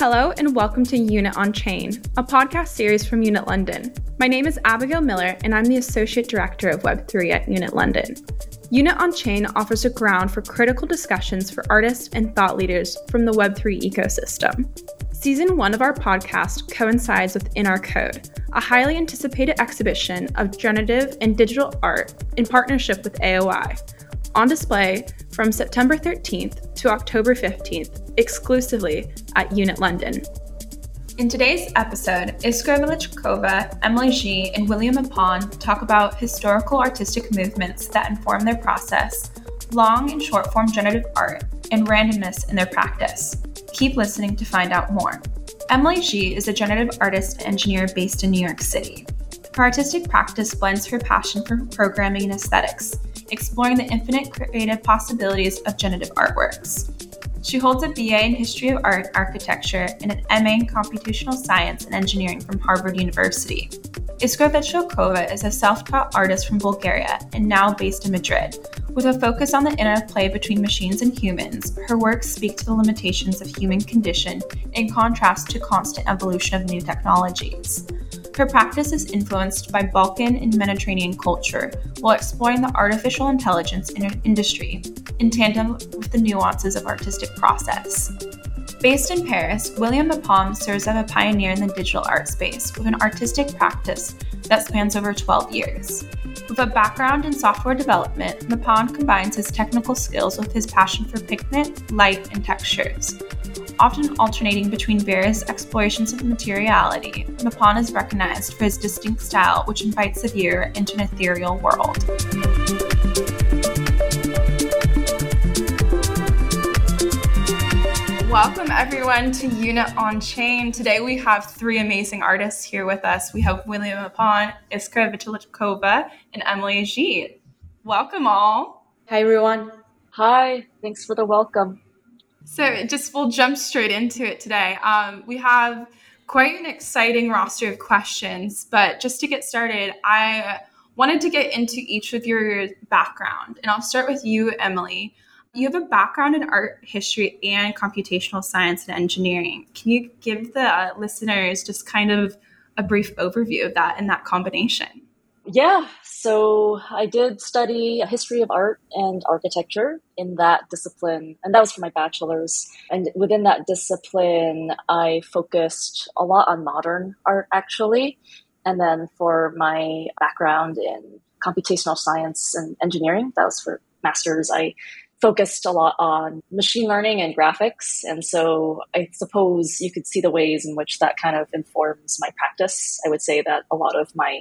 Hello and welcome to Unit on Chain, a podcast series from Unit London. My name is Abigail Miller and I'm the Associate Director of Web3 at Unit London. Unit on Chain offers a ground for critical discussions for artists and thought leaders from the Web3 ecosystem. Season 1 of our podcast coincides with In Our Code, a highly anticipated exhibition of generative and digital art in partnership with AOI, on display from September 13th to October 15th, exclusively at Unit London. In today's episode, Iskra Velitchkova, Emily Xie, and William Mapan talk about historical artistic movements that inform their process, long and short-form generative art, and randomness in their practice. Keep listening to find out more. Emily Xie is a generative artist and engineer based in New York City. Her artistic practice blends her passion for programming and aesthetics, exploring the infinite creative possibilities of generative artworks. She holds a BA in History of Art, Architecture, and an MA in Computational Science and Engineering from Harvard University. Iskra Velitchkova is a self-taught artist from Bulgaria and now based in Madrid. With a focus on the interplay between machines and humans, her works speak to the limitations of human condition in contrast to constant evolution of new technologies. Her practice is influenced by Balkan and Mediterranean culture while exploring the artificial intelligence industry in tandem with the nuances of artistic process. Based in Paris, William Mapan serves as a pioneer in the digital art space with an artistic practice that spans over 12 years. With a background in software development, Mapan combines his technical skills with his passion for pigment, light, and textures. Often alternating between various explorations of materiality, Mapan is recognized for his distinct style, which invites the viewer into an ethereal world. Welcome everyone to Unit on Chain. Today we have three amazing artists here with us. We have William Mapan, Iskra Velitchkova, and Emily Xie. Welcome all. Hi everyone. Hi, thanks for the welcome. So just we'll jump straight into it today. We have quite an exciting roster of questions, but just to get started, I wanted to get into each of your background. And I'll start with you, Emily. You have a background in art history and computational science and engineering. Can you give the listeners just kind of a brief overview of that and that combination? Yeah, so I did study a history of art and architecture in that discipline, and that was for my bachelor's. And within that discipline, I focused a lot on modern art, actually. And then for my background in computational science and engineering, that was for master's, I focused a lot on machine learning and graphics. And so I suppose you could see the ways in which that kind of informs my practice. I would say that a lot of my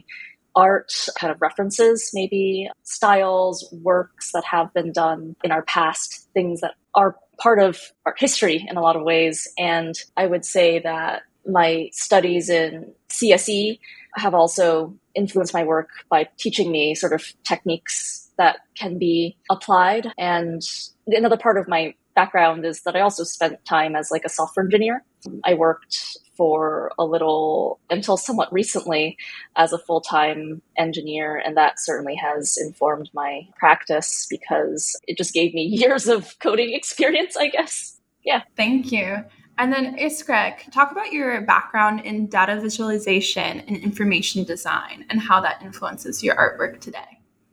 art kind of references, maybe styles, works that have been done in our past, things that are part of art history in a lot of ways. And I would say that my studies in CSE have also influenced my work by teaching me sort of techniques that can be applied. And another part of my background is that I also spent time as like a software engineer. I worked for a little, until somewhat recently, as a full-time engineer. And that certainly has informed my practice because it just gave me years of coding experience, I guess. Yeah. Thank you. And then Iskra, talk about your background in data visualization and information design and how that influences your artwork today.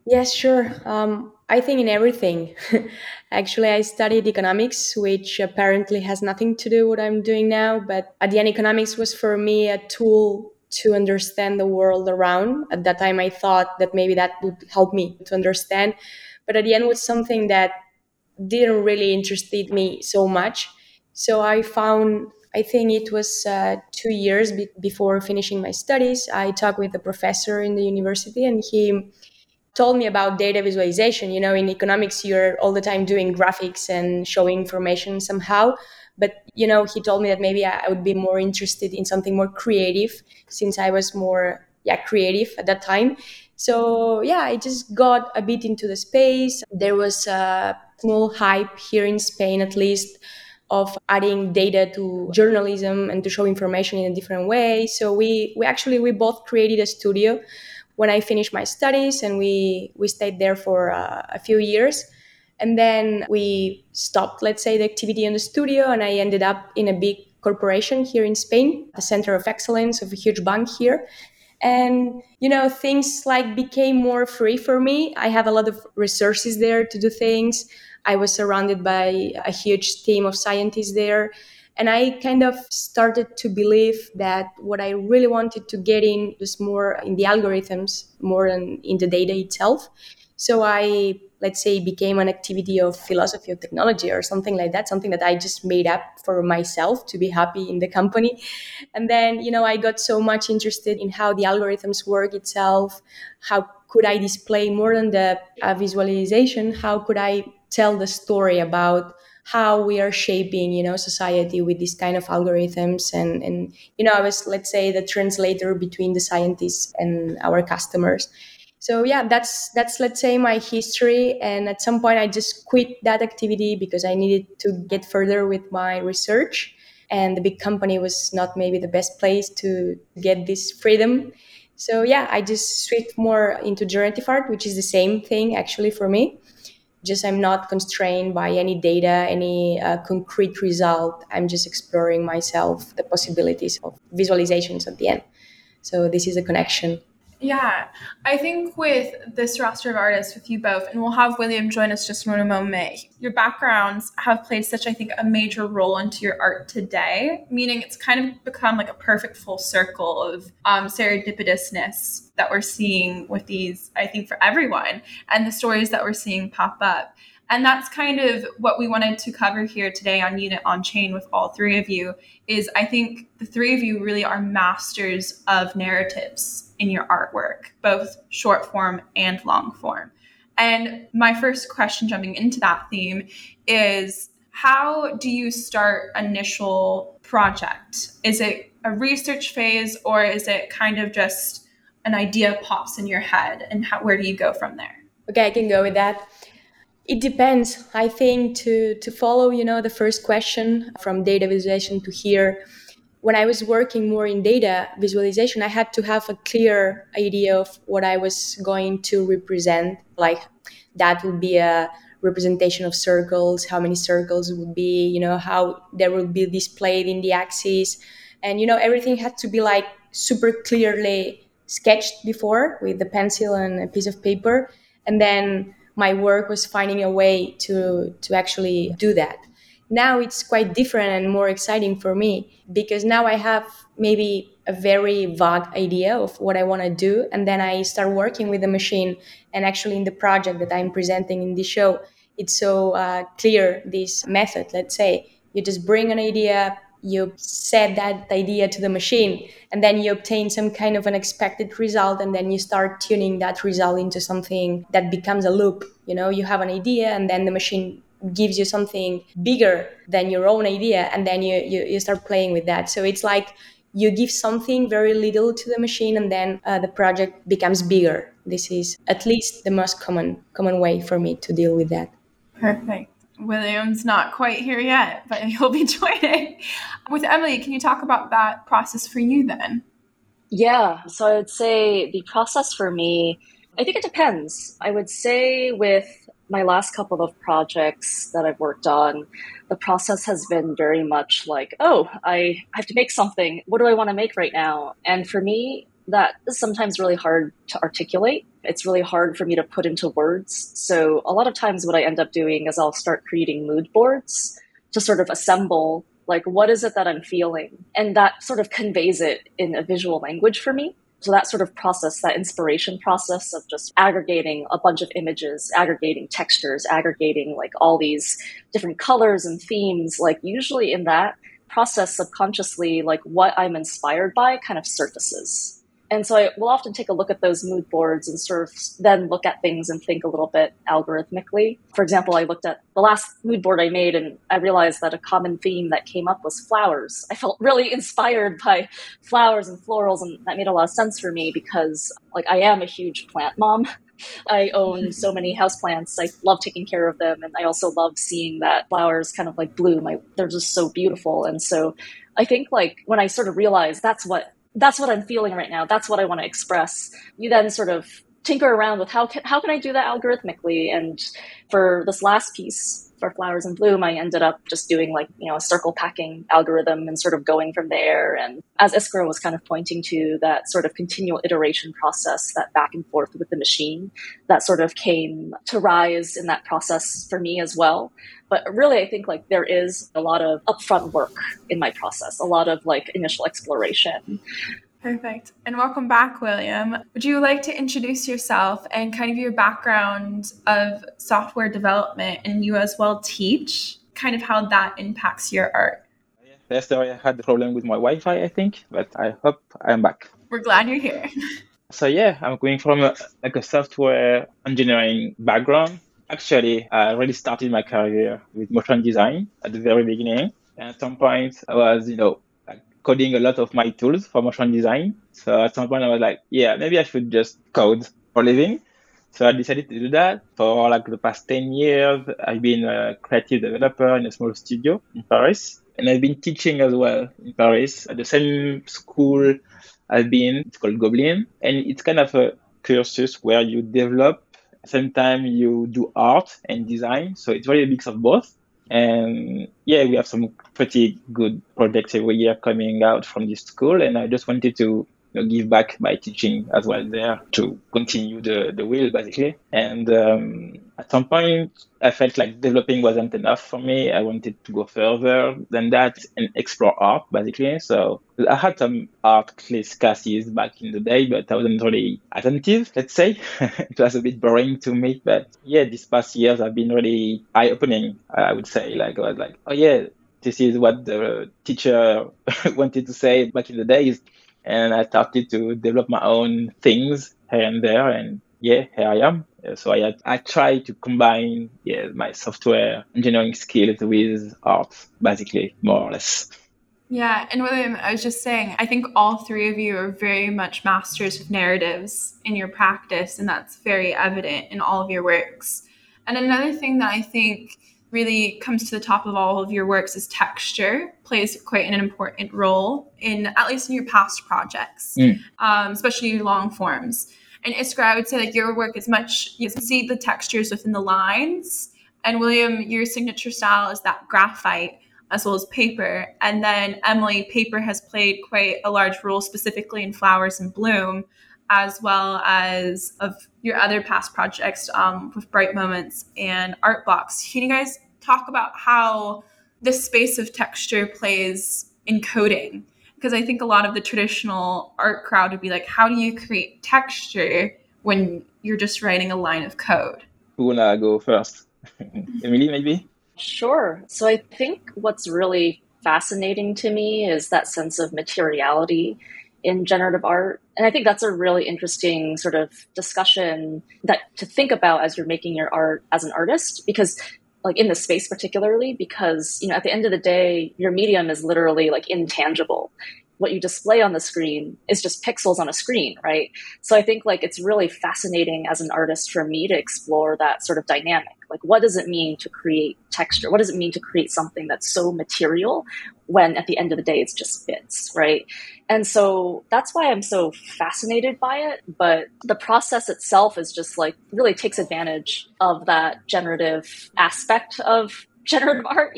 Yes, sure. I think in everything. Actually, I studied economics, which apparently has nothing to do with what I'm doing now. But at the end, economics was for me a tool to understand the world around. At that time, I thought that maybe that would help me to understand. But at the end, it was something that didn't really interest me so much. So I found, I think it was 2 years before finishing my studies, I talked with a professor in the university and he told me about data visualization. You know, in economics, you're all the time doing graphics and showing information somehow. But, you know, he told me that maybe I would be more interested in something more creative since I was more creative at that time. So, yeah, I just got a bit into the space. There was a small hype here in Spain, at least, of adding data to journalism and to show information in a different way. So we both created a studio when I finished my studies, and we stayed there for a few years. And then we stopped, let's say, the activity in the studio, and I ended up in a big corporation here in Spain, a center of excellence of a huge bank here. And, you know, things like became more free for me. I have a lot of resources there to do things. I was surrounded by a huge team of scientists there. And I kind of started to believe that what I really wanted to get in was more in the algorithms, more than in the data itself. So I, let's say, became an activity of philosophy of technology or something like that, something that I just made up for myself to be happy in the company. And then, you know, I got so much interested in how the algorithms work itself. How could I display more than the visualization? How could I tell the story about how we are shaping, you know, society with these kind of algorithms? And you know, I was, let's say, the translator between the scientists and our customers. So yeah, that's let's say my history. And at some point I just quit that activity because I needed to get further with my research, and the big company was not maybe the best place to get this freedom. So yeah, I just switched more into generative art, which is the same thing actually for me. Just I'm not constrained by any data, any concrete result. I'm just exploring myself, the possibilities of visualizations at the end. So this is a connection. Yeah, I think with this roster of artists, with you both, and we'll have William join us just in a moment, your backgrounds have played such, I think, a major role into your art today, meaning it's kind of become like a perfect full circle of serendipitousness that we're seeing with these, I think, for everyone, and the stories that we're seeing pop up. And that's kind of what we wanted to cover here today on Unit on Chain with all three of you, is I think the three of you really are masters of narratives in your artwork, both short form and long form. And my first question jumping into that theme is, how do you start an initial project? Is it a research phase, or is it kind of just an idea pops in your head, and where do you go from there? Okay, I can go with that. It depends. I think to follow, you know, the first question from data visualization to here, when I was working more in data visualization, I had to have a clear idea of what I was going to represent. Like that would be a representation of circles, how many circles would be, you know, how they would be displayed in the axis. And, you know, everything had to be like super clearly sketched before with a pencil and a piece of paper. And then my work was finding a way to actually do that. Now it's quite different and more exciting for me, because now I have maybe a very vague idea of what I want to do. And then I start working with the machine. And actually in the project that I'm presenting in this show, it's so clear, this method, let's say. You just bring an idea, you set that idea to the machine, and then you obtain some kind of an expected result, and then you start tuning that result into something that becomes a loop. You know, you have an idea, and then the machine gives you something bigger than your own idea, and then you start playing with that. So it's like you give something very little to the machine, and then the project becomes bigger. This is at least the most common way for me to deal with that. Perfect. William's not quite here yet, but he'll be joining. With Emily, can you talk about that process for you then? Yeah, so I would say the process for me, I think it depends. I would say with my last couple of projects that I've worked on, the process has been very much like, oh, I have to make something. What do I want to make right now? And for me, that is sometimes really hard to articulate. It's really hard for me to put into words. So a lot of times what I end up doing is I'll start creating mood boards to sort of assemble, like, what is it that I'm feeling? And that sort of conveys it in a visual language for me. So that sort of process, that inspiration process of just aggregating a bunch of images, aggregating textures, aggregating like all these different colors and themes, like usually in that process subconsciously, like what I'm inspired by kind of surfaces. And so I will often take a look at those mood boards and sort of then look at things and think a little bit algorithmically. For example, I looked at the last mood board I made, and I realized that a common theme that came up was flowers. I felt really inspired by flowers and florals, and that made a lot of sense for me because, like, I am a huge plant mom. I own so many houseplants. I love taking care of them. And I also love seeing that flowers kind of like bloom. They're just so beautiful. And so I think like when I sort of realized that's what I'm feeling right now, that's what I want to express, you then sort of tinker around with how can I do that algorithmically? And for this last piece, for Flowers in Bloom, I ended up just doing a circle packing algorithm and sort of going from there. And as Iskra was kind of pointing to, that sort of continual iteration process, that back and forth with the machine, that sort of came to rise in that process for me as well. But really, I think there is a lot of upfront work in my process, a lot of initial exploration. Perfect. And welcome back, William. Would you like to introduce yourself and kind of your background of software development, and you as well teach, kind of how that impacts your art? Yesterday I had the problem with my Wi-Fi, I think, but I hope I'm back. We're glad you're here. So I'm going from a software engineering background. Actually, I really started my career with motion design at the very beginning. And at some point I was, coding a lot of my tools for motion design. So at some point I was maybe I should just code for a living. So I decided to do that. For the past 10 years, I've been a creative developer in a small studio in Paris. And I've been teaching as well in Paris at the same school I've been. It's called Gobelin. And it's kind of a cursus where you develop, at the same time you do art and design. So it's really a mix of both. And we have some pretty good projects every year coming out from this school. And I just wanted to give back my teaching as well there to continue the wheel, basically. And at some point, I felt like developing wasn't enough for me. I wanted to go further than that and explore art, basically. So I had some art classes back in the day, but I wasn't really attentive, let's say. It was a bit boring to me. But these past years have been really eye-opening, I would say. I was like, oh yeah, this is what the teacher wanted to say back in the days. And I started to develop my own things here and there. And here I am. So I try to combine my software engineering skills with art, basically, more or less. Yeah. And William, I was just saying, I think all three of you are very much masters of narratives in your practice. And that's very evident in all of your works. And another thing that I think really comes to the top of all of your works is texture plays quite an important role in, at least in your past projects, especially your long forms. And Iskra, I would say your work is much, you can see the textures within the lines. And William, your signature style is that graphite as well as paper. And then Emily, paper has played quite a large role specifically in Flowers in Bloom, as well as of your other past projects with Bright Moments and Art Blocks. Can you guys talk about how this space of texture plays in coding? Because I think a lot of the traditional art crowd would be like, how do you create texture when you're just writing a line of code? Who wanna go first? Emily, maybe? Sure. So I think what's really fascinating to me is that sense of materiality in generative art. And I think that's a really interesting sort of discussion that to think about as you're making your art as an artist, because in this space particularly, because, at the end of the day, your medium is literally intangible. What you display on the screen is just pixels on a screen, right? So I think it's really fascinating as an artist for me to explore that sort of dynamic. What does it mean to create texture? What does it mean to create something that's so material when at the end of the day, it's just bits, right? And so that's why I'm so fascinated by it. But the process itself is just really takes advantage of that generative aspect of generative art,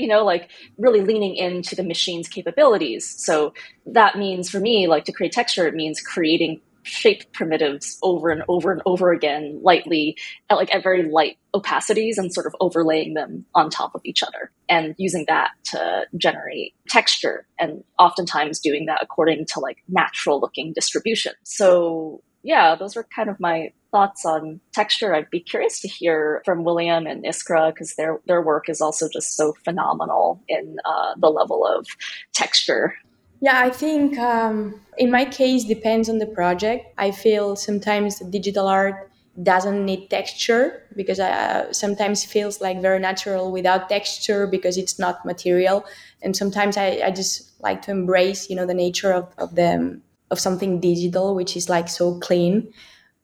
really leaning into the machine's capabilities. So that means for me, to create texture, it means creating shape primitives over and over and over again, lightly, at very light opacities, and sort of overlaying them on top of each other and using that to generate texture, and oftentimes doing that according to natural looking distribution. So those were kind of my thoughts on texture. I'd be curious to hear from William and Iskra, because their work is also just so phenomenal in the level of texture. Yeah, I think in my case, depends on the project. I feel sometimes digital art doesn't need texture, because sometimes feels very natural without texture, because it's not material. And sometimes I just like to embrace, the nature of something digital, which is so clean.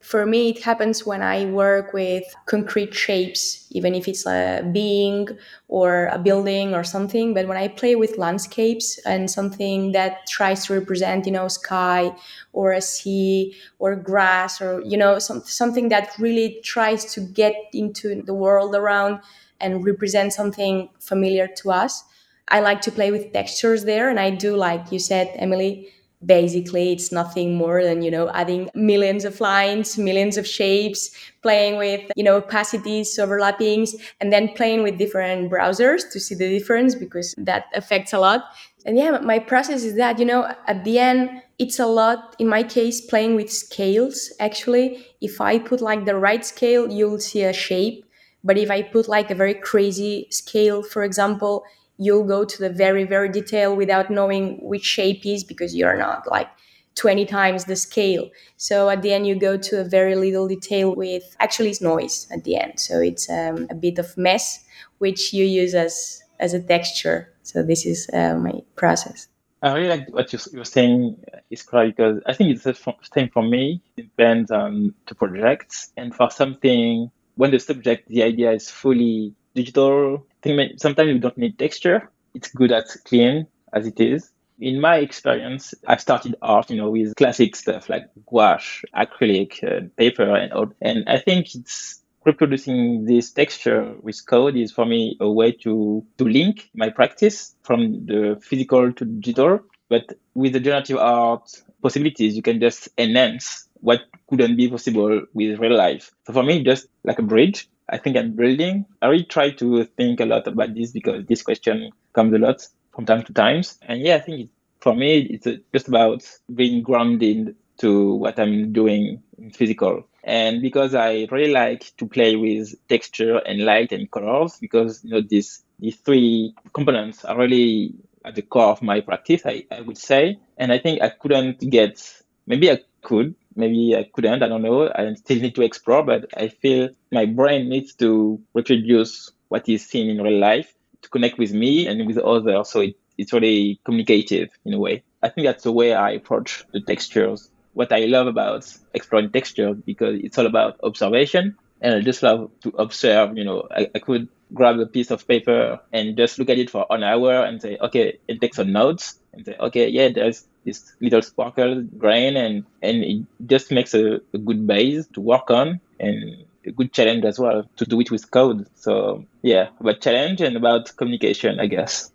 For me, it happens when I work with concrete shapes, even if it's a being or a building or something. But when I play with landscapes and something that tries to represent, sky or a sea or grass or, something that really tries to get into the world around and represent something familiar to us, I like to play with textures there. And I do, like you said, Emily, basically, it's nothing more than, adding millions of lines, millions of shapes, playing with, opacities, overlappings, and then playing with different browsers to see the difference, because that affects a lot. And yeah, my process is that, at the end, it's a lot, in my case, playing with scales, actually. If I put like the right scale, you'll see a shape. But if I put like a very crazy scale, for example, you'll go to the very, very detail without knowing which shape is, because you're not like 20 times the scale. So at the end, you go to a very little detail with, actually it's noise at the end. So it's a bit of mess, which you use as a texture. So this is my process. I really like what you were saying, Iskra, because I think it's the same for me. It depends on the project. And for something, when the subject, the idea is fully digital, sometimes you don't need texture. It's good at Qilin as it is. In my experience, I started art, with classic stuff like gouache, acrylic, paper, and all. And I think it's reproducing this texture with code is for me a way to link my practice from the physical to digital. But with the generative art possibilities, you can just enhance what couldn't be possible with real life. So for me, just like a bridge. I think I'm building. I really try to think a lot about this, because this question comes a lot from time to time. And yeah, I think for me, it's just about being grounded to what I'm doing in physical. And because I really like to play with texture and light and colors, because these three components are really at the core of my practice, I would say. And I think I couldn't get, maybe I could, maybe I couldn't, I don't know. I still need to explore, but I feel my brain needs to reproduce what is seen in real life to connect with me and with others. So it's really communicative in a way. I think that's the way I approach the textures. What I love about exploring textures, because it's all about observation. And I just love to observe, I could grab a piece of paper and just look at it for an hour and say, okay, and take some notes and say, okay, yeah, there's this little sparkle grain, and it just makes a good base to work on, and a good challenge as well to do it with code. So yeah, about challenge and about communication, I guess.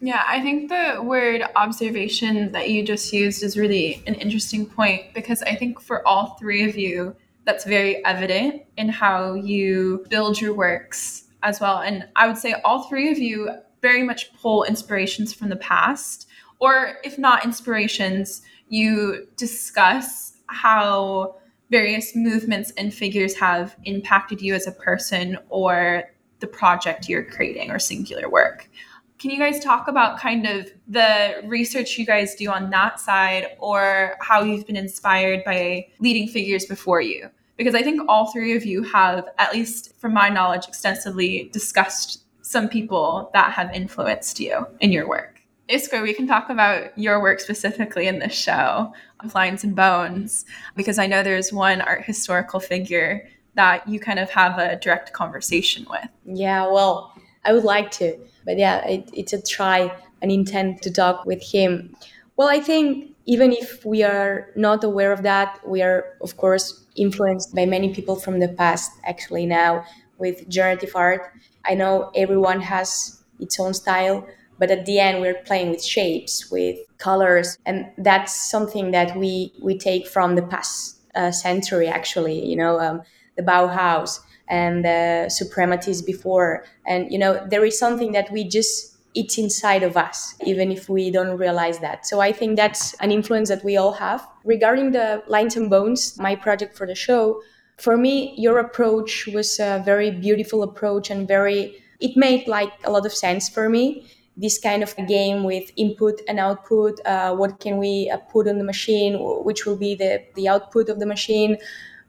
Yeah, I think the word observation that you just used is really an interesting point, because I think for all three of you, that's very evident in how you build your works as well. And I would say all three of you very much pull inspirations from the past, or if not inspirations, you discuss how various movements and figures have impacted you as a person or the project you're creating or singular work. Can you guys talk about kind of the research you guys do on that side, or how you've been inspired by leading figures before you? Because I think all three of you have, at least from my knowledge, extensively discussed some people that have influenced you in your work. Iskra, we can talk about your work specifically in this show of Lines and Bones, because I know there's one art historical figure that you kind of have a direct conversation with. Yeah, well, I would like to. But yeah, it's a try, an intent to talk with him. Well, I think even if we are not aware of that, we are, of course, influenced by many people from the past, actually now, with generative art. I know everyone has its own style, but at the end, we're playing with shapes, with colors, and that's something that we take from the past century, actually, the Bauhaus and the supremacists before. And, there is something that it's inside of us, even if we don't realize that. So I think that's an influence that we all have. Regarding the Lines and Bones, my project for the show, for me, your approach was a very beautiful approach, and it made like a lot of sense for me. This kind of game with input and output, what can we put on the machine, which will be the output of the machine,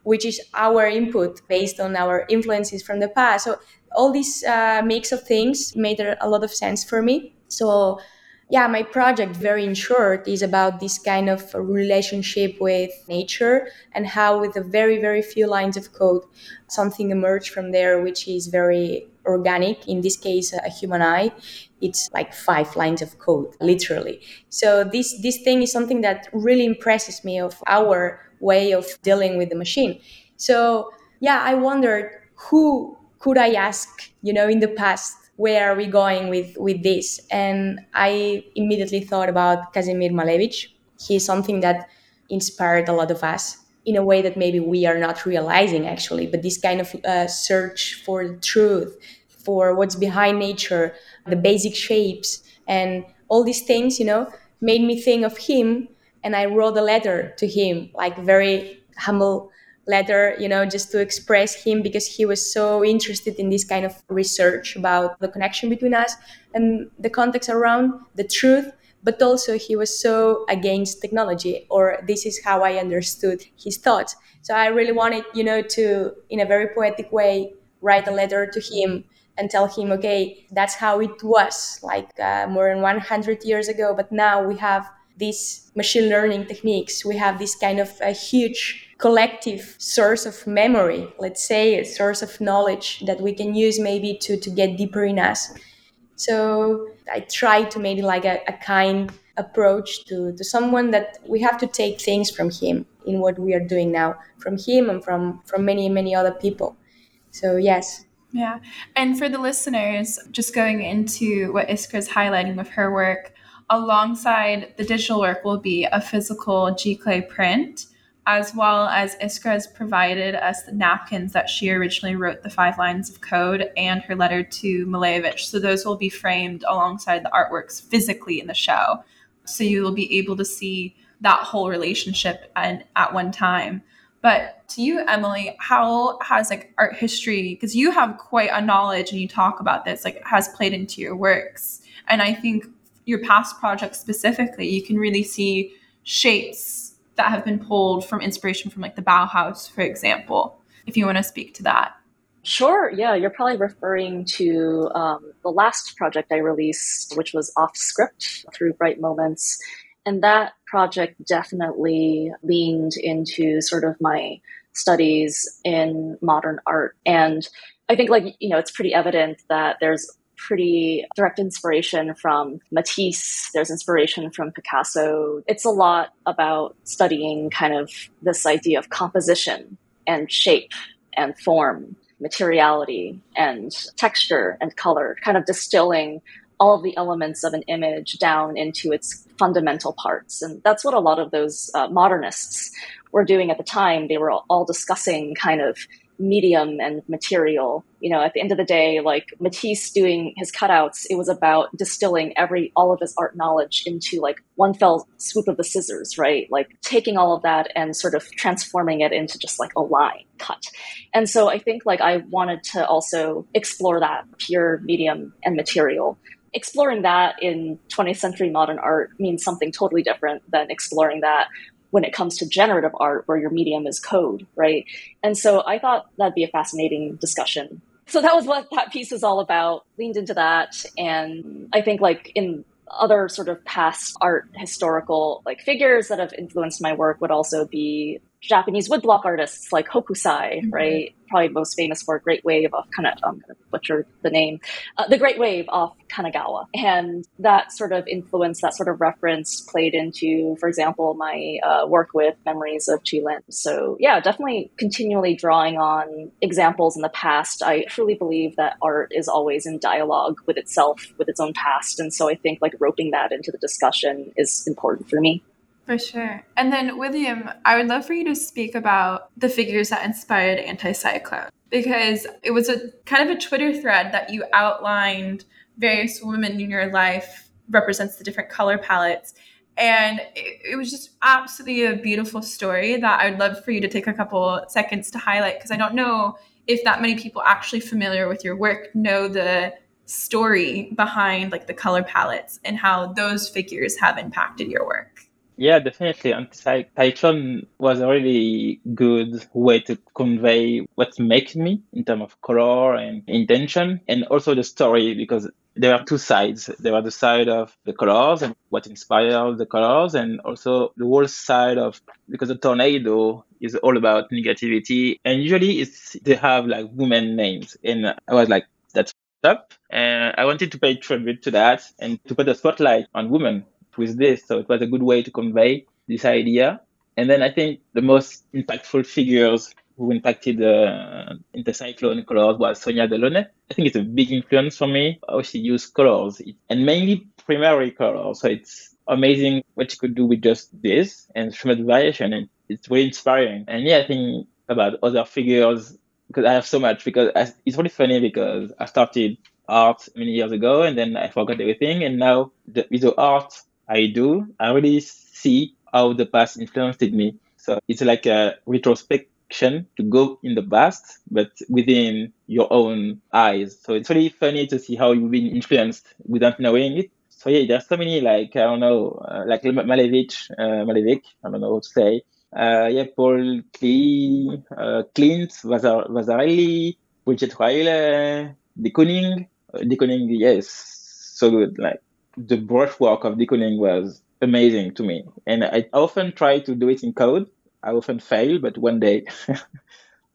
which is our input based on our influences from the past. So all this mix of things made a lot of sense for me. So Yeah, my project, very in short, is about this kind of relationship with nature and how with a very, very few lines of code, something emerged from there, which is very organic. In this case, a human eye. It's like 5 lines of code, literally. So this thing is something that really impresses me of our way of dealing with the machine. So yeah, I wondered, who could I ask, in the past, where are we going with this? And I immediately thought about Kazimir Malevich. He's something that inspired a lot of us in a way that maybe we are not realizing, actually. But this kind of search for the truth, for what's behind nature, the basic shapes, and all these things, made me think of him. And I wrote a letter to him, like very humble letter, just to express him, because he was so interested in this kind of research about the connection between us and the context around the truth. But also he was so against technology, or this is how I understood his thoughts. So I really wanted, to, in a very poetic way, write a letter to him and tell him, okay, that's how it was, like more than 100 years ago. But now we have these machine learning techniques. We have this kind of a huge collective source of memory, let's say, a source of knowledge that we can use maybe to get deeper in us. So I try to maybe like a kind approach to someone that we have to take things from him in what we are doing now, from him and from many, many other people. So yes. Yeah. And for the listeners, just going into what Iskra is highlighting with her work, alongside the digital work will be a physical Giclée print, as well as Iskra has provided us the napkins that she originally wrote the 5 lines of code and her letter to Malevich. So those will be framed alongside the artworks physically in the show. So you will be able to see that whole relationship at one time. But to you, Emily, how has art history, because you have quite a knowledge and you talk about this, has played into your works? And I think your past projects specifically, you can really see shapes that have been pulled from inspiration from the Bauhaus, for example, if you want to speak to that. Sure. Yeah, you're probably referring to the last project I released, which was Off Script through Bright Moments. And that project definitely leaned into sort of my studies in modern art. And I think it's pretty evident that there's pretty direct inspiration from Matisse. There's inspiration from Picasso. It's a lot about studying kind of this idea of composition and shape and form, materiality and texture and color, kind of distilling all of the elements of an image down into its fundamental parts. And that's what a lot of those modernists were doing at the time. They were all discussing kind of medium and material. At the end of the day, Matisse doing his cutouts, it was about distilling all of his art knowledge into one fell swoop of the scissors, right? Taking all of that and sort of transforming it into just a line cut. And so I think I wanted to also explore that pure medium and material. Exploring that in 20th century modern art means something totally different than exploring that when it comes to generative art, where your medium is code, right? And so I thought that'd be a fascinating discussion. So that was what that piece was all about, leaned into that. And I think in other sort of past art historical figures that have influenced my work would also be Japanese woodblock artists like Hokusai, mm-hmm. right? Probably most famous for Great Wave of Kanagawa. I'm going to butcher the name. The Great Wave of Kanagawa. And that sort of influence, that sort of reference played into, for example, my work with Memories of Qilin. So yeah, definitely continually drawing on examples in the past. I truly believe that art is always in dialogue with itself, with its own past. And so I think roping that into the discussion is important for me. For sure. And then, William, I would love for you to speak about the figures that inspired Anti-Cyclone, because it was a kind of a Twitter thread that you outlined various women in your life represents the different color palettes. And it was just absolutely a beautiful story that I would love for you to take a couple seconds to highlight, because I don't know if that many people actually familiar with your work know the story behind the color palettes and how those figures have impacted your work. Yeah, definitely. Anti-Cyclone was a really good way to convey what makes me in terms of color and intention, and also the story, because there are two sides. There are the side of the colors and what inspired the colors, and also the whole side of, because the tornado is all about negativity. And usually they have like women names. And I was like, that's up. And I wanted to pay tribute to that and to put a spotlight on women with this. So it was a good way to convey this idea. And then I think the most impactful figures who impacted Anti-Cyclone colors was Sonia Delaunay. I think it's a big influence for me, how she used colors, and mainly primary colors. So it's amazing what she could do with just this and so much variation, and it's really inspiring. And yeah, I think about other figures, because I have so much, because it's really funny because I started art many years ago and then I forgot everything. And now with the art I do, I really see how the past influenced me. So it's like a retrospect, to go in the past, but within your own eyes. So it's really funny to see how you've been influenced without knowing it. So yeah, there's so many, like, I don't know, like Malevich, I don't know what to say. Paul Klee, Clint, Vasarely, Bridget Riley, De Kooning. De Kooning, yes, so good. Like the brushwork of De Kooning was amazing to me. And I often try to do it in code. I often fail, but one day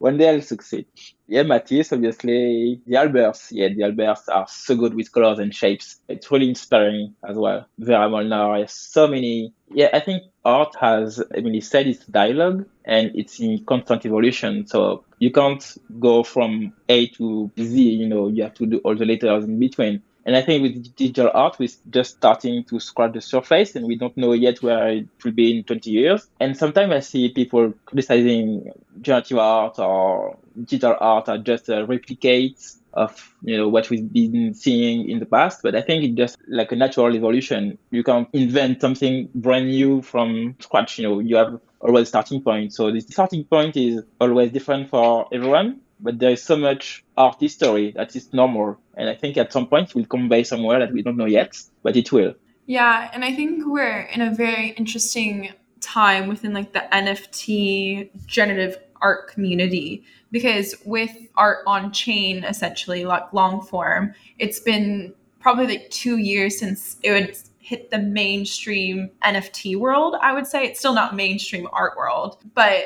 I'll succeed. Yeah, Matisse, obviously. The Albers are so good with colors and shapes. It's really inspiring as well. Vera Molnar, so many. Yeah, I think art has, Emily said, it's dialogue and it's in constant evolution. So you can't go from A to Z, you have to do all the letters in between. And I think with digital art, we're just starting to scratch the surface and we don't know yet where it will be in 20 years. And sometimes I see people criticizing generative art or digital art are just a replicate of what we've been seeing in the past. But I think it's just like a natural evolution. You can't invent something brand new from scratch. You have always a starting point. So the starting point is always different for everyone. But there is so much art history that is normal. And I think at some point it will convey somewhere that we don't know yet, but it will. Yeah, and I think we're in a very interesting time within like the NFT generative art community, because with art on chain, essentially like long form, it's been probably like 2 years since it would hit the mainstream NFT world. I would say it's still not mainstream art world, but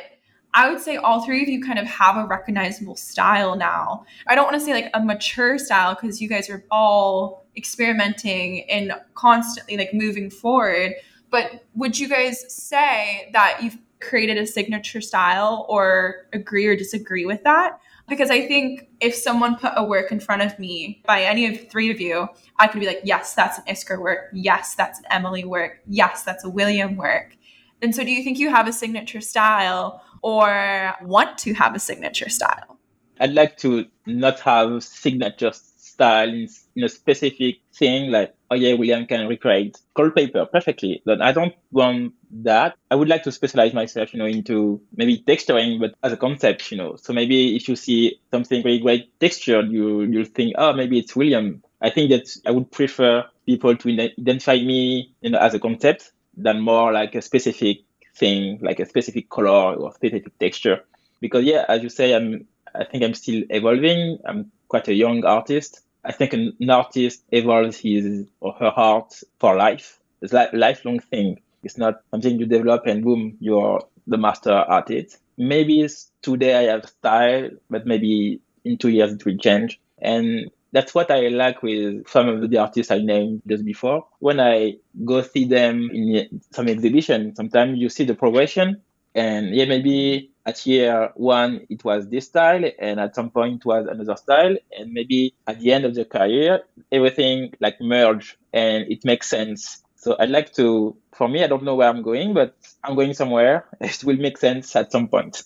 I would say all three of you kind of have a recognizable style now. I don't want to say like a mature style, because you guys are all experimenting and constantly like moving forward. But would you guys say that you've created a signature style, or agree or disagree with that? Because I think if someone put a work in front of me by any of three of you, I could be like, yes, that's an Iskra work. Yes, that's an Emily work. Yes, that's a William work. And so do you think you have a signature style, or want to have a signature style? I'd like to not have signature style in a specific thing, like, oh yeah, William can recreate cold paper perfectly. But I don't want that. I would like to specialize myself, into maybe texturing, but as a concept, So maybe if you see something really great textured, you'll think, oh, maybe it's William. I think that I would prefer people to identify me, as a concept than more like a specific thing, like a specific color or specific texture. Because yeah, as you say, I think I'm still evolving. I'm quite a young artist. I think an artist evolves his or her art for life. It's like a lifelong thing. It's not something you develop and boom, you're the master at it. Maybe today I have style, but maybe in 2 years it will change. And that's what I like with some of the artists I named just before. When I go see them in some exhibition, sometimes you see the progression. And yeah, maybe at year one, it was this style. And at some point, it was another style. And maybe at the end of the career, everything like merge and it makes sense. So I'd like to, for me, I don't know where I'm going, but I'm going somewhere. It will make sense at some point.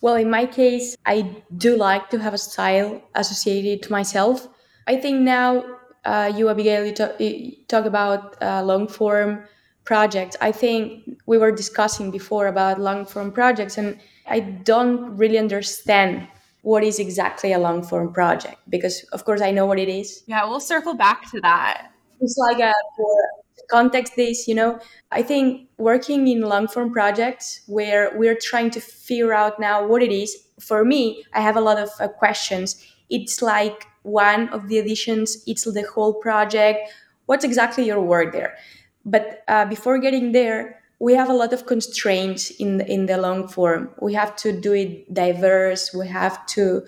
Well, in my case, I do like to have a style associated to myself. I think now, you, Abigail, you talk about long-form projects. I think we were discussing before about long-form projects, and I don't really understand what is exactly a long-form project, because, of course, I know what it is. Yeah, we'll circle back to that. It's like for context this, I think working in long-form projects where we're trying to figure out now what it is, for me, I have a lot of questions. It's like one of the editions, it's the whole project. What's exactly your work there? But before getting there, we have a lot of constraints in the long form. We have to do it diverse. We have to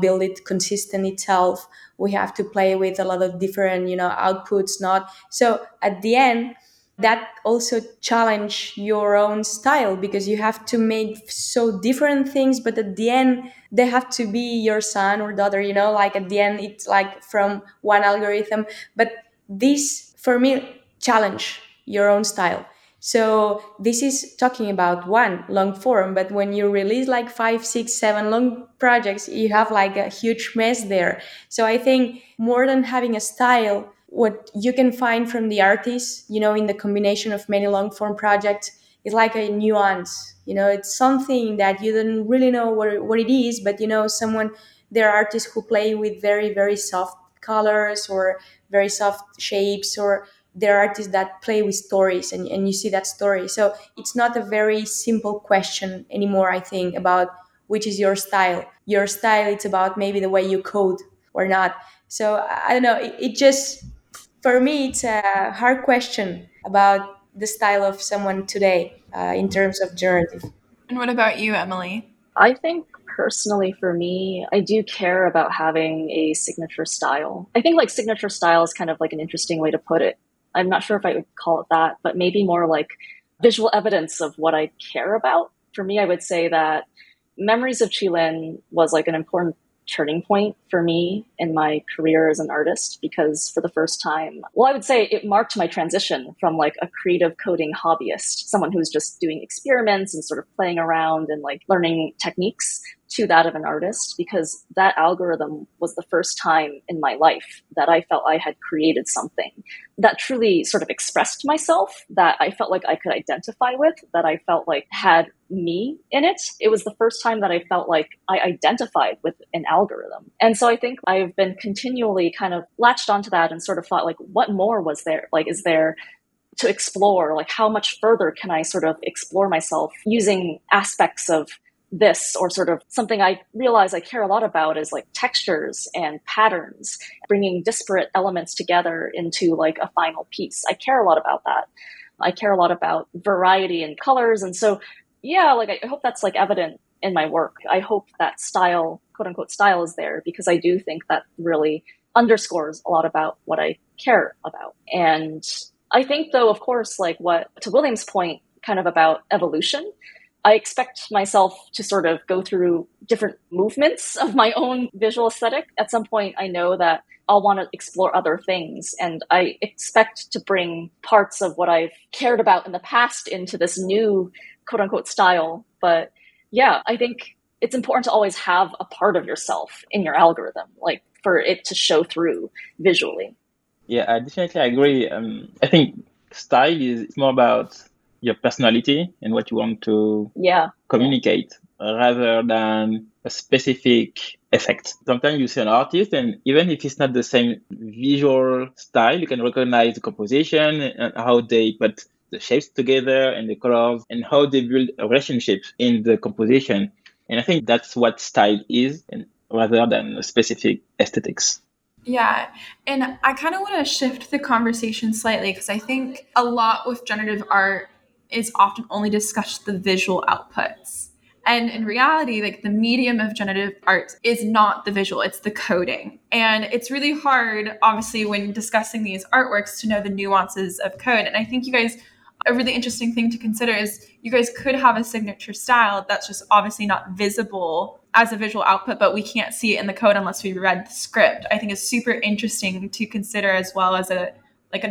build it consistent itself. We have to play with a lot of different, outputs. So at the end, that also challenge your own style, because you have to make so different things. But at the end, they have to be your son or daughter. At the end, it's like from one algorithm. But this, for me, challenge your own style. So this is talking about one long form, but when you release 5, 6, 7 long projects, you have a huge mess there. So I think more than having a style, what you can find from the artists, in the combination of many long form projects, is like a nuance. It's something that you don't really know what it is, but there are artists who play with very, very soft colors or very soft shapes, or there are artists that play with stories and you see that story. So it's not a very simple question anymore, I think, about which is your style. Your style, it's about maybe the way you code or not. So I don't know. It just, for me, it's a hard question about the style of someone today in terms of generative. And what about you, Emily? I think personally for me, I do care about having a signature style. I think signature style is kind of an interesting way to put it. I'm not sure if I would call it that, but maybe more visual evidence of what I care about. For me, I would say that Memories of Qilin was an important turning point for me in my career as an artist, because for the first time, I would say it marked my transition from a creative coding hobbyist, someone who's just doing experiments and sort of playing around and learning techniques, to that of an artist, because that algorithm was the first time in my life that I felt I had created something that truly sort of expressed myself, that I felt I could identify with, that I felt had me in it. It was the first time that I felt I identified with an algorithm. And so I think I've been continually kind of latched onto that and sort of thought what more was there? Is there to explore? How much further can I sort of explore myself using aspects of this, or sort of something I realize I care a lot about is textures and patterns, bringing disparate elements together into a final piece. I care a lot about that. I care a lot about variety and colors. And so, yeah, I hope that's evident in my work. I hope that style, quote unquote, style is there, because I do think that really underscores a lot about what I care about. And I think though, of course, what to William's point kind of about evolution, I expect myself to sort of go through different movements of my own visual aesthetic. At some point, I know that I'll want to explore other things, and I expect to bring parts of what I've cared about in the past into this new, quote unquote, style. But yeah, I think it's important to always have a part of yourself in your algorithm, for it to show through visually. Yeah, I definitely agree. I think style is more about your personality and what you want to communicate rather than a specific effect. Sometimes you see an artist, and even if it's not the same visual style, you can recognize the composition and how they put the shapes together and the colors and how they build a relationship in the composition. And I think that's what style is, and rather than specific aesthetics. Yeah. And I kind of want to shift the conversation slightly, because I think a lot with generative art is often only discussed the visual outputs. And in reality, the medium of generative art is not the visual, it's the coding. And it's really hard, obviously, when discussing these artworks to know the nuances of code. And I think you guys, a really interesting thing to consider is you guys could have a signature style that's just obviously not visible as a visual output, but we can't see it in the code unless we read the script. I think it's super interesting to consider, as well as an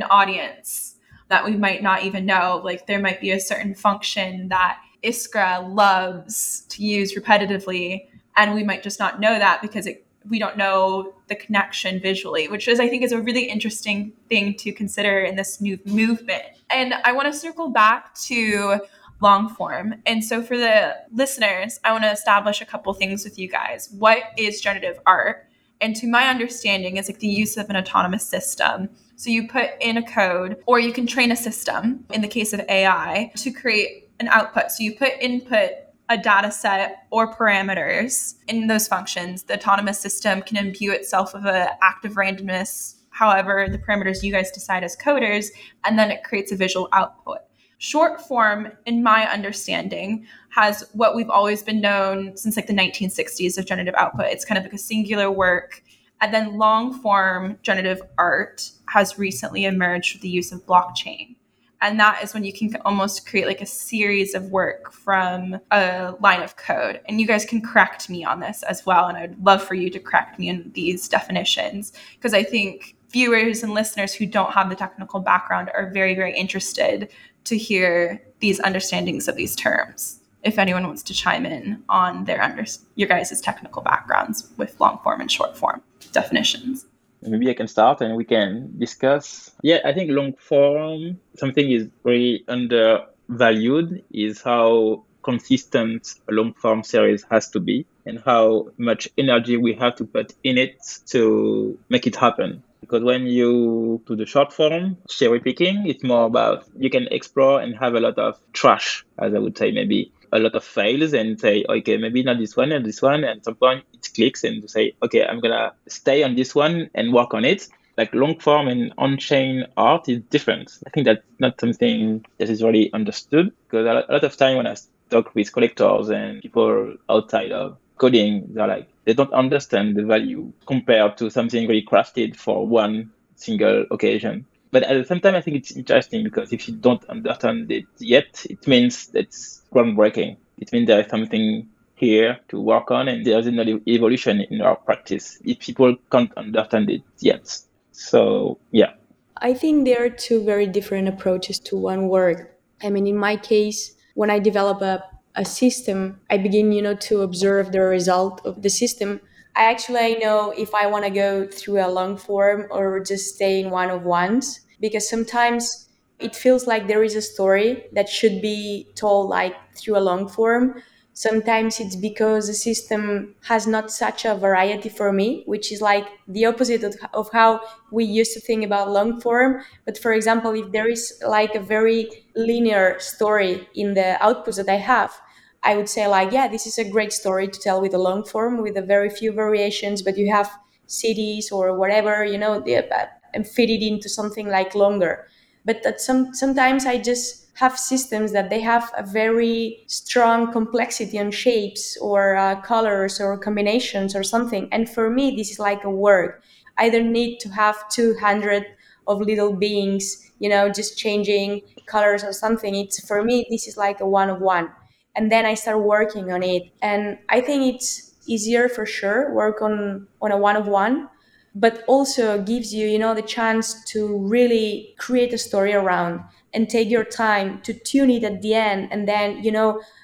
audience that we might not even know. There might be a certain function that Iskra loves to use repetitively, and we might just not know that because we don't know the connection visually, which is, I think, is a really interesting thing to consider in this new movement. And I want to circle back to long form. And so for the listeners, I want to establish a couple things with you guys. What is generative art? And to my understanding, it's the use of an autonomous system. So you put in a code, or you can train a system, in the case of AI, to create an output. So you put input a data set or parameters in those functions. The autonomous system can imbue itself with an active randomness, however, the parameters you guys decide as coders, and then it creates a visual output. Short form, in my understanding, has what we've always been known since like the 1960s of generative output. It's kind of like a singular work. And then long form generative art has recently emerged with the use of blockchain. And that is when you can almost create like a series of work from a line of code. And you guys can correct me on this as well. And I'd love for you to correct me in these definitions, because I think viewers and listeners who don't have the technical background are very, very interested to hear these understandings of these terms. If anyone wants to chime in on their your guys' technical backgrounds with long form and short form definitions. Maybe I can start and we can discuss. Yeah, I think long form, something is really undervalued is how consistent a long form series has to be and how much energy we have to put in it to make it happen. Because when you do the short form, cherry picking, it's more about you can explore and have a lot of trash, as I would say, maybe a lot of fails and say, okay, maybe not this one and this one. And at some point it clicks and you say, okay, I'm going to stay on this one and work on it. Like long form and on-chain art is different. I think that's not something that is really understood, because a lot of time when I talk with collectors and people outside of coding, they're like, they don't understand the value compared to something really crafted for one single occasion. But at the same time, I think it's interesting, because if you don't understand it yet, it means that's groundbreaking. It means there is something here to work on and there is an evolution in our practice if people can't understand it yet. So, yeah. I think there are two very different approaches to one work. I mean, in my case, when I develop a system, I begin, to observe the result of the system. I know if I want to go through a long form or just stay in one of ones, because sometimes it feels like there is a story that should be told like through a long form. Sometimes it's because the system has not such a variety for me, which is like the opposite of how we used to think about long form. But for example, if there is like a very linear story in the outputs that I have, I would say like, yeah, this is a great story to tell with a long form, with a very few variations, but you have cities or whatever, and fit it into something like longer. But that sometimes I just have systems that they have a very strong complexity on shapes or colors or combinations or something. And for me, this is like a work. I don't need to have 200 of little beings, just changing colors or something. It's for me, this is like a one of one. And then I start working on it. And I think it's easier for sure, work on a one-of-one, but also gives you, the chance to really create a story around and take your time to tune it at the end and then,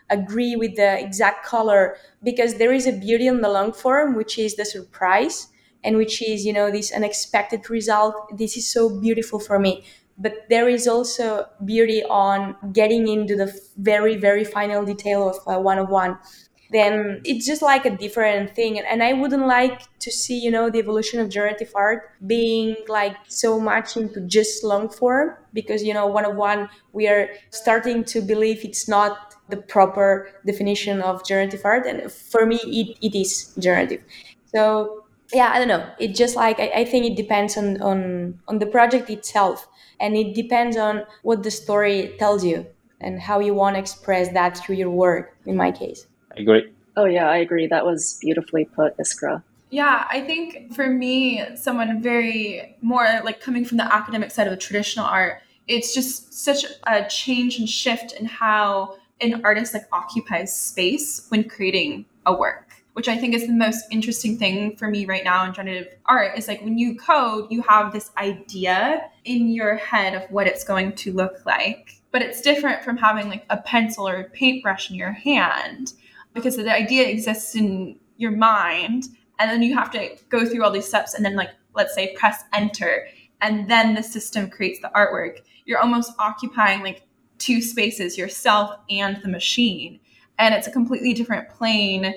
agree with the exact color, because there is a beauty in the long form, which is the surprise and which is, this unexpected result. This is so beautiful for me. But there is also beauty on getting into the very, very final detail of one-of-one. Then it's just like a different thing. And I wouldn't like to see, the evolution of generative art being like so much into just long form, because, one-of-one, we are starting to believe it's not the proper definition of generative art. And for me, it is generative. So, yeah, I don't know. It's just like, I think it depends on the project itself. And it depends on what the story tells you and how you want to express that through your work, in my case. I agree. Oh, yeah, I agree. That was beautifully put, Iskra. Yeah, I think for me, someone very more like coming from the academic side of traditional art, it's just such a change and shift in how an artist like occupies space when creating a work, which I think is the most interesting thing for me right now in generative art is like when you code, you have this idea in your head of what it's going to look like, but it's different from having like a pencil or a paintbrush in your hand, because the idea exists in your mind. And then you have to go through all these steps and then like, let's say press enter. And then the system creates the artwork. You're almost occupying like two spaces, yourself and the machine. And it's a completely different plane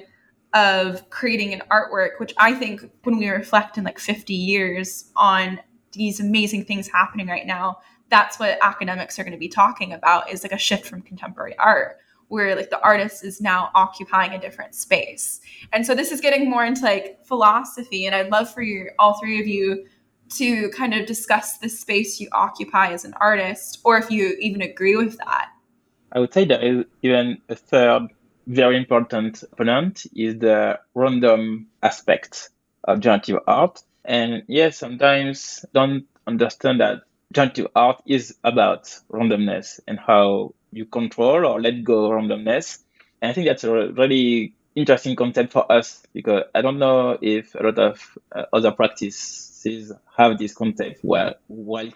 of creating an artwork, which I think when we reflect in like 50 years on these amazing things happening right now, that's what academics are going to be talking about is like a shift from contemporary art, where like the artist is now occupying a different space. And so this is getting more into like philosophy, and I'd love for you, all three of you, to kind of discuss the space you occupy as an artist, or if you even agree with that. I would say there is even a third very important component is the random aspect of generative art. And yes, sometimes don't understand that generative art is about randomness and how you control or let go randomness. And I think that's a really interesting concept for us, because I don't know if a lot of other practices have this concept while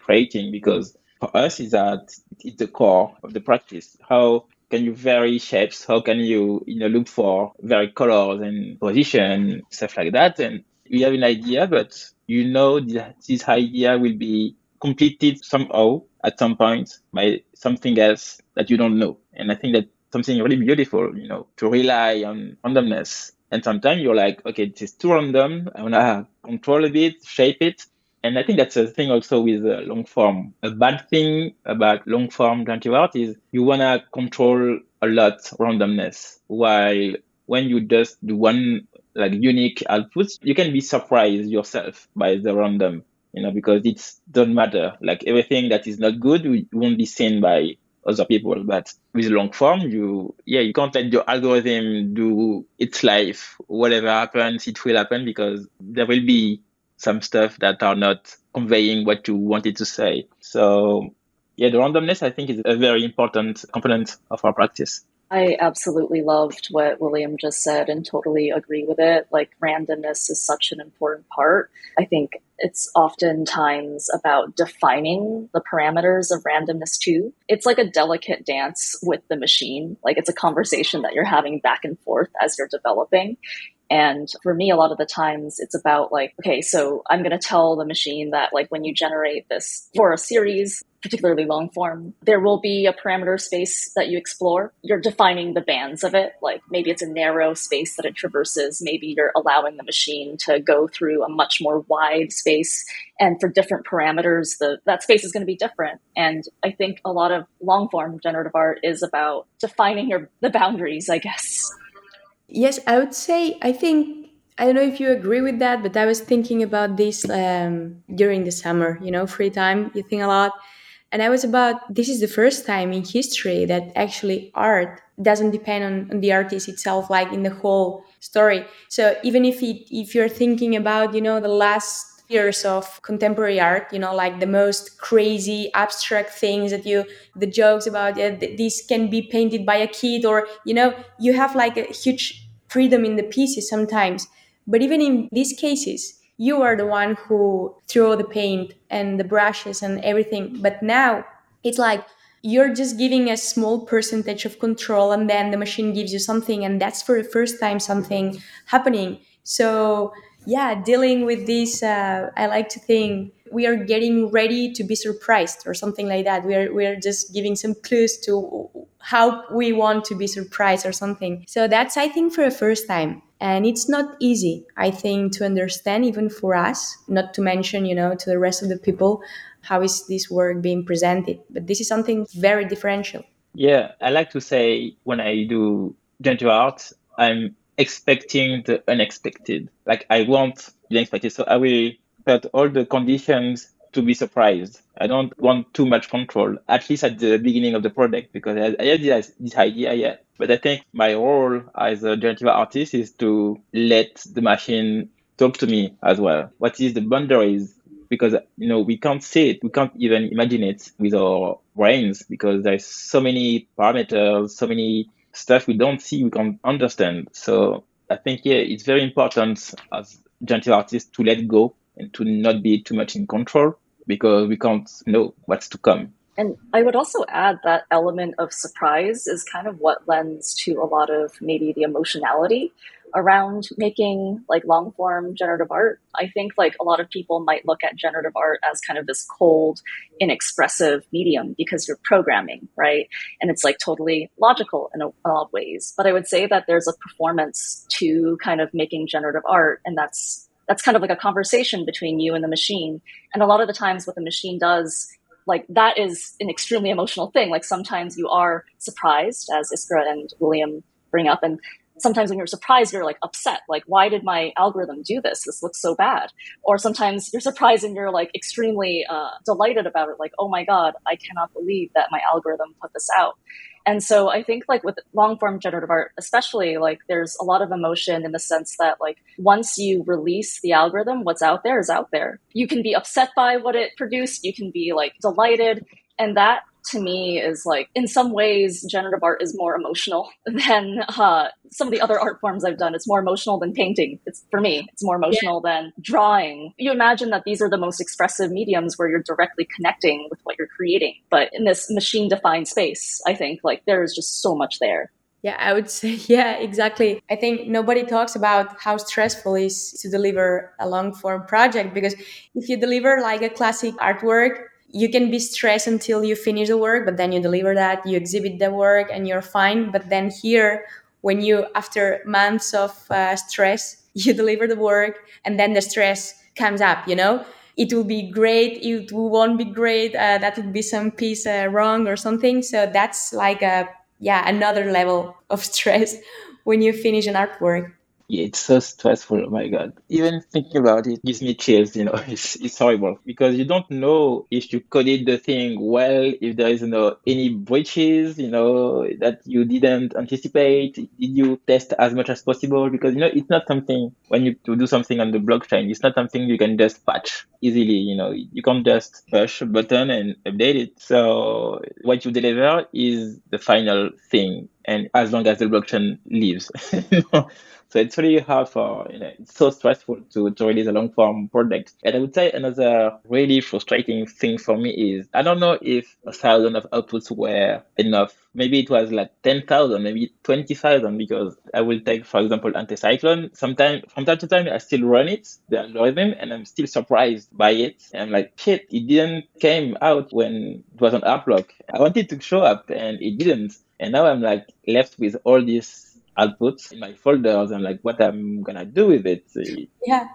creating, because for us is that it's the core of the practice. How can you vary shapes? How can you, look for very colors and position, stuff like that? And we have an idea, but this idea will be completed somehow at some point by something else that you don't know. And I think that something really beautiful, to rely on randomness. And sometimes you're like, okay, this is too random. I want to control a bit, shape it. And I think that's a thing also with long form. A bad thing about long form generative art is you want to control a lot randomness, while when you just do one like unique output, you can be surprised yourself by the random, because it doesn't matter. Like everything that is not good won't be seen by other people. But with long form, you can't let your algorithm do its life. Whatever happens, it will happen, because there will be some stuff that are not conveying what you wanted to say. So the randomness, I think, is a very important component of our practice. I absolutely loved what William just said and totally agree with it. Like, randomness is such an important part. I think it's oftentimes about defining the parameters of randomness too. It's like a delicate dance with the machine. Like, it's a conversation that you're having back and forth as you're developing. And for me, a lot of the times it's about like, okay, so I'm going to tell the machine that like when you generate this for a series, particularly long form, there will be a parameter space that you explore. You're defining the bands of it. Like maybe it's a narrow space that it traverses. Maybe you're allowing the machine to go through a much more wide space. And for different parameters, that space is going to be different. And I think a lot of long form generative art is about defining the boundaries, I guess. Yes, I would say, I don't know if you agree with that, but I was thinking about this during the summer, free time, you think a lot. And I was this is the first time in history that actually art doesn't depend on the artist itself, like in the whole story. So even if you're thinking about, the last years of contemporary art, like the most crazy abstract things the jokes about this can be painted by a kid, or you have like a huge freedom in the pieces sometimes, but even in these cases you are the one who threw the paint and the brushes and everything. But now it's like you're just giving a small percentage of control, and then the machine gives you something, and that's for the first time something happening. So dealing with this, I like to think we are getting ready to be surprised or something like that. We are just giving some clues to how we want to be surprised or something. So that's, I think, for the first time. And it's not easy, I think, to understand, even for us, not to mention, to the rest of the people, how is this work being presented. But this is something very differential. Yeah, I like to say when I do generative art, I'm expecting the unexpected. Like, I want the unexpected. So I will put all the conditions to be surprised. I don't want too much control, at least at the beginning of the project, because I had this idea, But I think my role as a generative artist is to let the machine talk to me as well. What is the boundaries? Because, we can't see it. We can't even imagine it with our brains, because there's so many parameters, so many stuff we don't see, we can't understand. So I think, it's very important as generative artists to let go and to not be too much in control, because we can't know what's to come. And I would also add that element of surprise is kind of what lends to a lot of maybe the emotionality around making like long form generative art. I think like a lot of people might look at generative art as kind of this cold, inexpressive medium because you're programming, right? And it's like totally logical in a lot of ways. But I would say that there's a performance to kind of making generative art, and that's kind of like a conversation between you and the machine. And a lot of the times what the machine does, like that is an extremely emotional thing. Like sometimes you are surprised, as Iskra and William bring up, and sometimes when you're surprised, you're like upset. Like, why did my algorithm do this? This looks so bad. Or sometimes you're surprised and you're like extremely delighted about it. Like, oh my God, I cannot believe that my algorithm put this out. And so I think like with long form generative art, especially, like there's a lot of emotion in the sense that like once you release the algorithm, what's out there is out there. You can be upset by what it produced. You can be like delighted. And that to me is like, in some ways, generative art is more emotional than some of the other art forms I've done. It's more emotional than painting. It's for me, it's more emotional than drawing. You imagine that these are the most expressive mediums where you're directly connecting with what you're creating. But in this machine-defined space, I think like there's just so much there. Yeah, I would say, yeah, exactly. I think nobody talks about how stressful it is to deliver a long-form project, because if you deliver like a classic artwork, you can be stressed until you finish the work, but then you deliver that, you exhibit the work, and you're fine. But then here, when you, after months of stress, you deliver the work, and then the stress comes up, you know? It will be great, it won't be great, that would be some piece wrong or something. So that's like a, yeah, another level of stress when you finish an artwork. Yeah, it's so stressful. Oh my God. Even thinking about it gives me chills, you know, it's horrible because you don't know if you coded the thing well, if there is no any breaches, you know, that you didn't anticipate. Did you test as much as possible? Because, you know, it's not something when you do something on the blockchain, it's not something you can just patch easily, you know, you can't just push a button and update it. So what you deliver is the final thing. And as long as the blockchain lives. So it's really hard for, you know, it's so stressful to release a long form project. And I would say another really frustrating thing for me is, I don't know if 1,000 of outputs were enough. Maybe it was like 10,000, maybe 20,000, because I will take, for example, Anti-Cyclone. Sometimes, from time to time, I still run it, the algorithm, and I'm still surprised by it. And I'm like, shit, it didn't came out when it was on Art Block. I wanted to show up and it didn't. And now I'm like left with all these outputs in my folders. I'm like, what am I going to do with it? Yeah.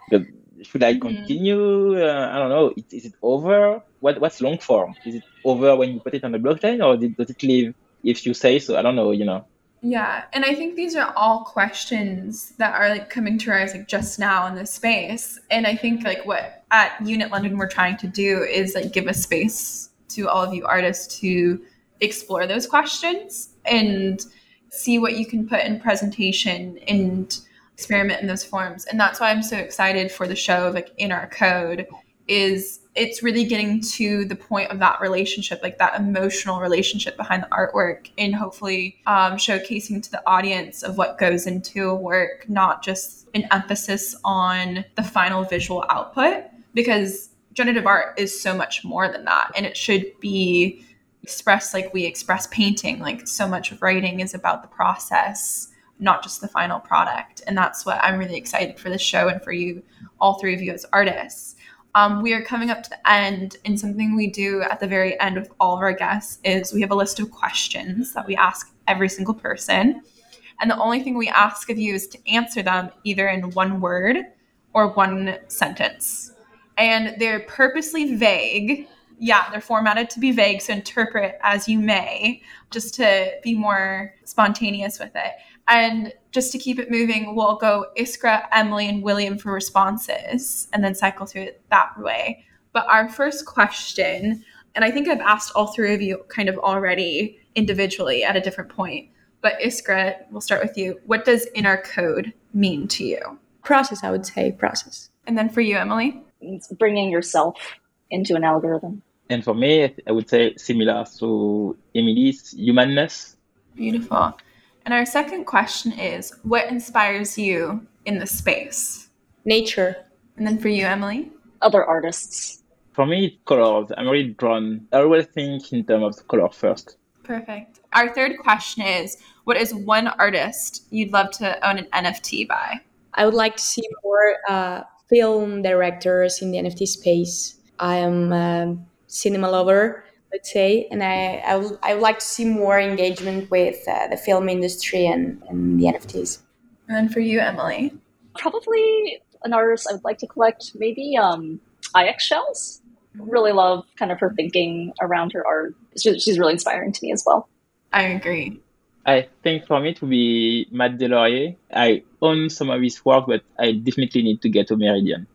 Should I continue? I don't know. Is it over? What's long form? Is it over when you put it on the blockchain, or does it live if you say so? I don't know, you know. Yeah. And I think these are all questions that are like coming to rise like just now in this space. And I think like what at Unit London we're trying to do is like give a space to all of you artists to explore those questions and see what you can put in presentation and experiment in those forms. And that's why I'm so excited for the show of like In Our Code, is it's really getting to the point of that relationship, like that emotional relationship behind the artwork, and hopefully showcasing to the audience of what goes into a work, not just an emphasis on the final visual output, because generative art is so much more than that. And it should be expressed like we express painting. Like so much of writing is about the process, not just the final product. And that's what I'm really excited for this show and for you, all three of you as artists. We are coming up to the end, and something we do at the very end with all of our guests is we have a list of questions that we ask every single person. And the only thing we ask of you is to answer them either in one word or one sentence. And they're purposely vague. Yeah, they're formatted to be vague, so interpret as you may, just to be more spontaneous with it. And just to keep it moving, we'll go Iskra, Emily, and William for responses, and then cycle through it that way. But our first question, and I think I've asked all three of you kind of already individually at a different point, but Iskra, we'll start with you. What does In Our Code mean to you? Process, I would say, process. And then for you, Emily? It's bringing yourself into an algorithm. And for me, I would say similar to Emily's, humanness. Beautiful. And our second question is, what inspires you in the space? Nature. And then for you, Emily? Other artists. For me, colors. I'm really drawn. I always think in terms of color first. Perfect. Our third question is, what is one artist you'd love to own an NFT by? I would like to see more film directors in the NFT space. I am a cinema lover, let's say, and I would like to see more engagement with the film industry and the NFTs. And for you, Emily? Probably an artist I would like to collect, maybe Ix Shells. really love kind of her thinking around her art. She's really inspiring to me as well. I agree. I think for me to be Matt DesLaurier, I own some of his work, but I definitely need to get to Meridian.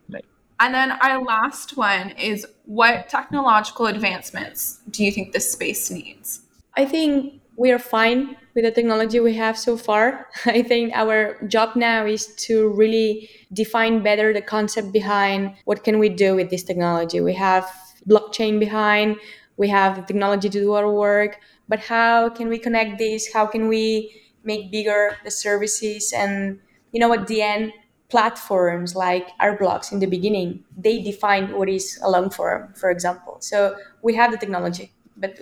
And then our last one is, what technological advancements do you think this space needs? I think we are fine with the technology we have so far. I think our job now is to really define better the concept behind what can we do with this technology. We have blockchain behind, we have the technology to do our work, but how can we connect this? How can we make bigger the services? And, at the end, platforms like Art Blocks in the beginning, they define what is a long form, for example. So we have the technology, but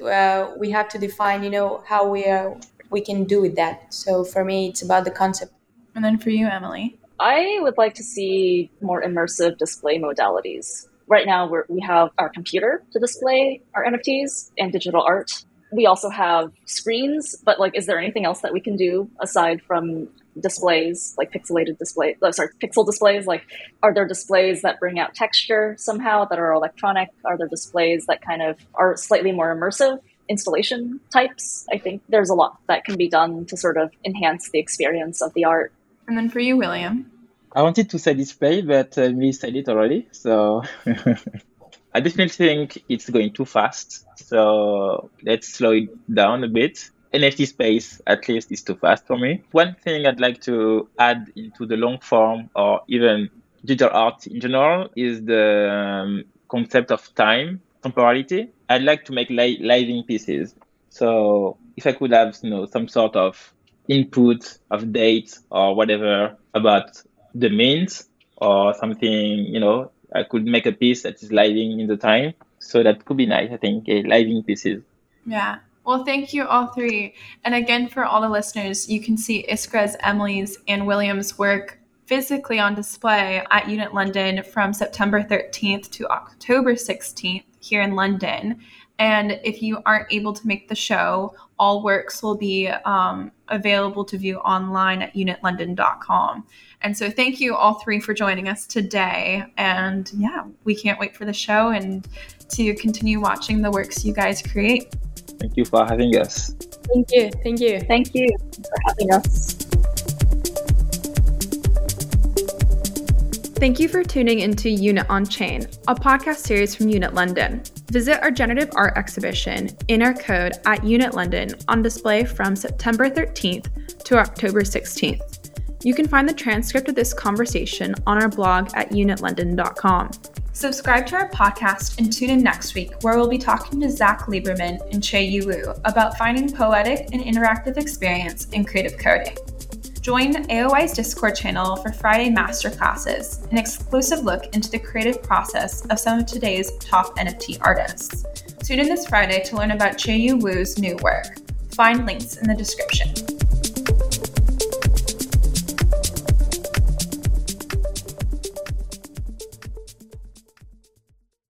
we have to define, how we can do with that. So for me, it's about the concept. And then for you, Emily? I would like to see more immersive display modalities. Right now, we have our computer to display our NFTs and digital art. We also have screens, but is there anything else that we can do aside from displays, pixel displays? Are there displays that bring out texture somehow that are electronic? Are there displays that kind of are slightly more immersive installation types? I think there's a lot that can be done to sort of enhance the experience of the art. And then for you, William? I wanted to say display, but we said it already, so... I definitely think it's going too fast, so let's slow it down a bit. NFT space, at least, is too fast for me. One thing I'd like to add into the long form, or even digital art in general, is the concept of time, temporality. I'd like to make living pieces. So if I could have some sort of input of date or whatever about the means or something, I could make a piece that is living in the time. So that could be nice, I think, living pieces. Yeah. Well, thank you all three. And again, for all the listeners, you can see Iskra's, Emily's, and William's work physically on display at Unit London from September 13th to October 16th here in London. And if you aren't able to make the show, all works will be available to view online at unitlondon.com. And so thank you all three for joining us today. And yeah, we can't wait for the show and to continue watching the works you guys create. Thank you for having us. Thank you. Thank you. Thank you for having us. Thank you for tuning into Unit on Chain, a podcast series from Unit London. Visit our generative art exhibition, In Our Code, at Unit London on display from September 13th to October 16th. You can find the transcript of this conversation on our blog at unitlondon.com. Subscribe to our podcast and tune in next week, where we'll be talking to Zach Lieberman and Che Yuwu about finding poetic and interactive experience in creative coding. Join AOI's Discord channel for Friday Masterclasses, an exclusive look into the creative process of some of today's top NFT artists. Tune in this Friday to learn about Che Yuwu's new work. Find links in the description.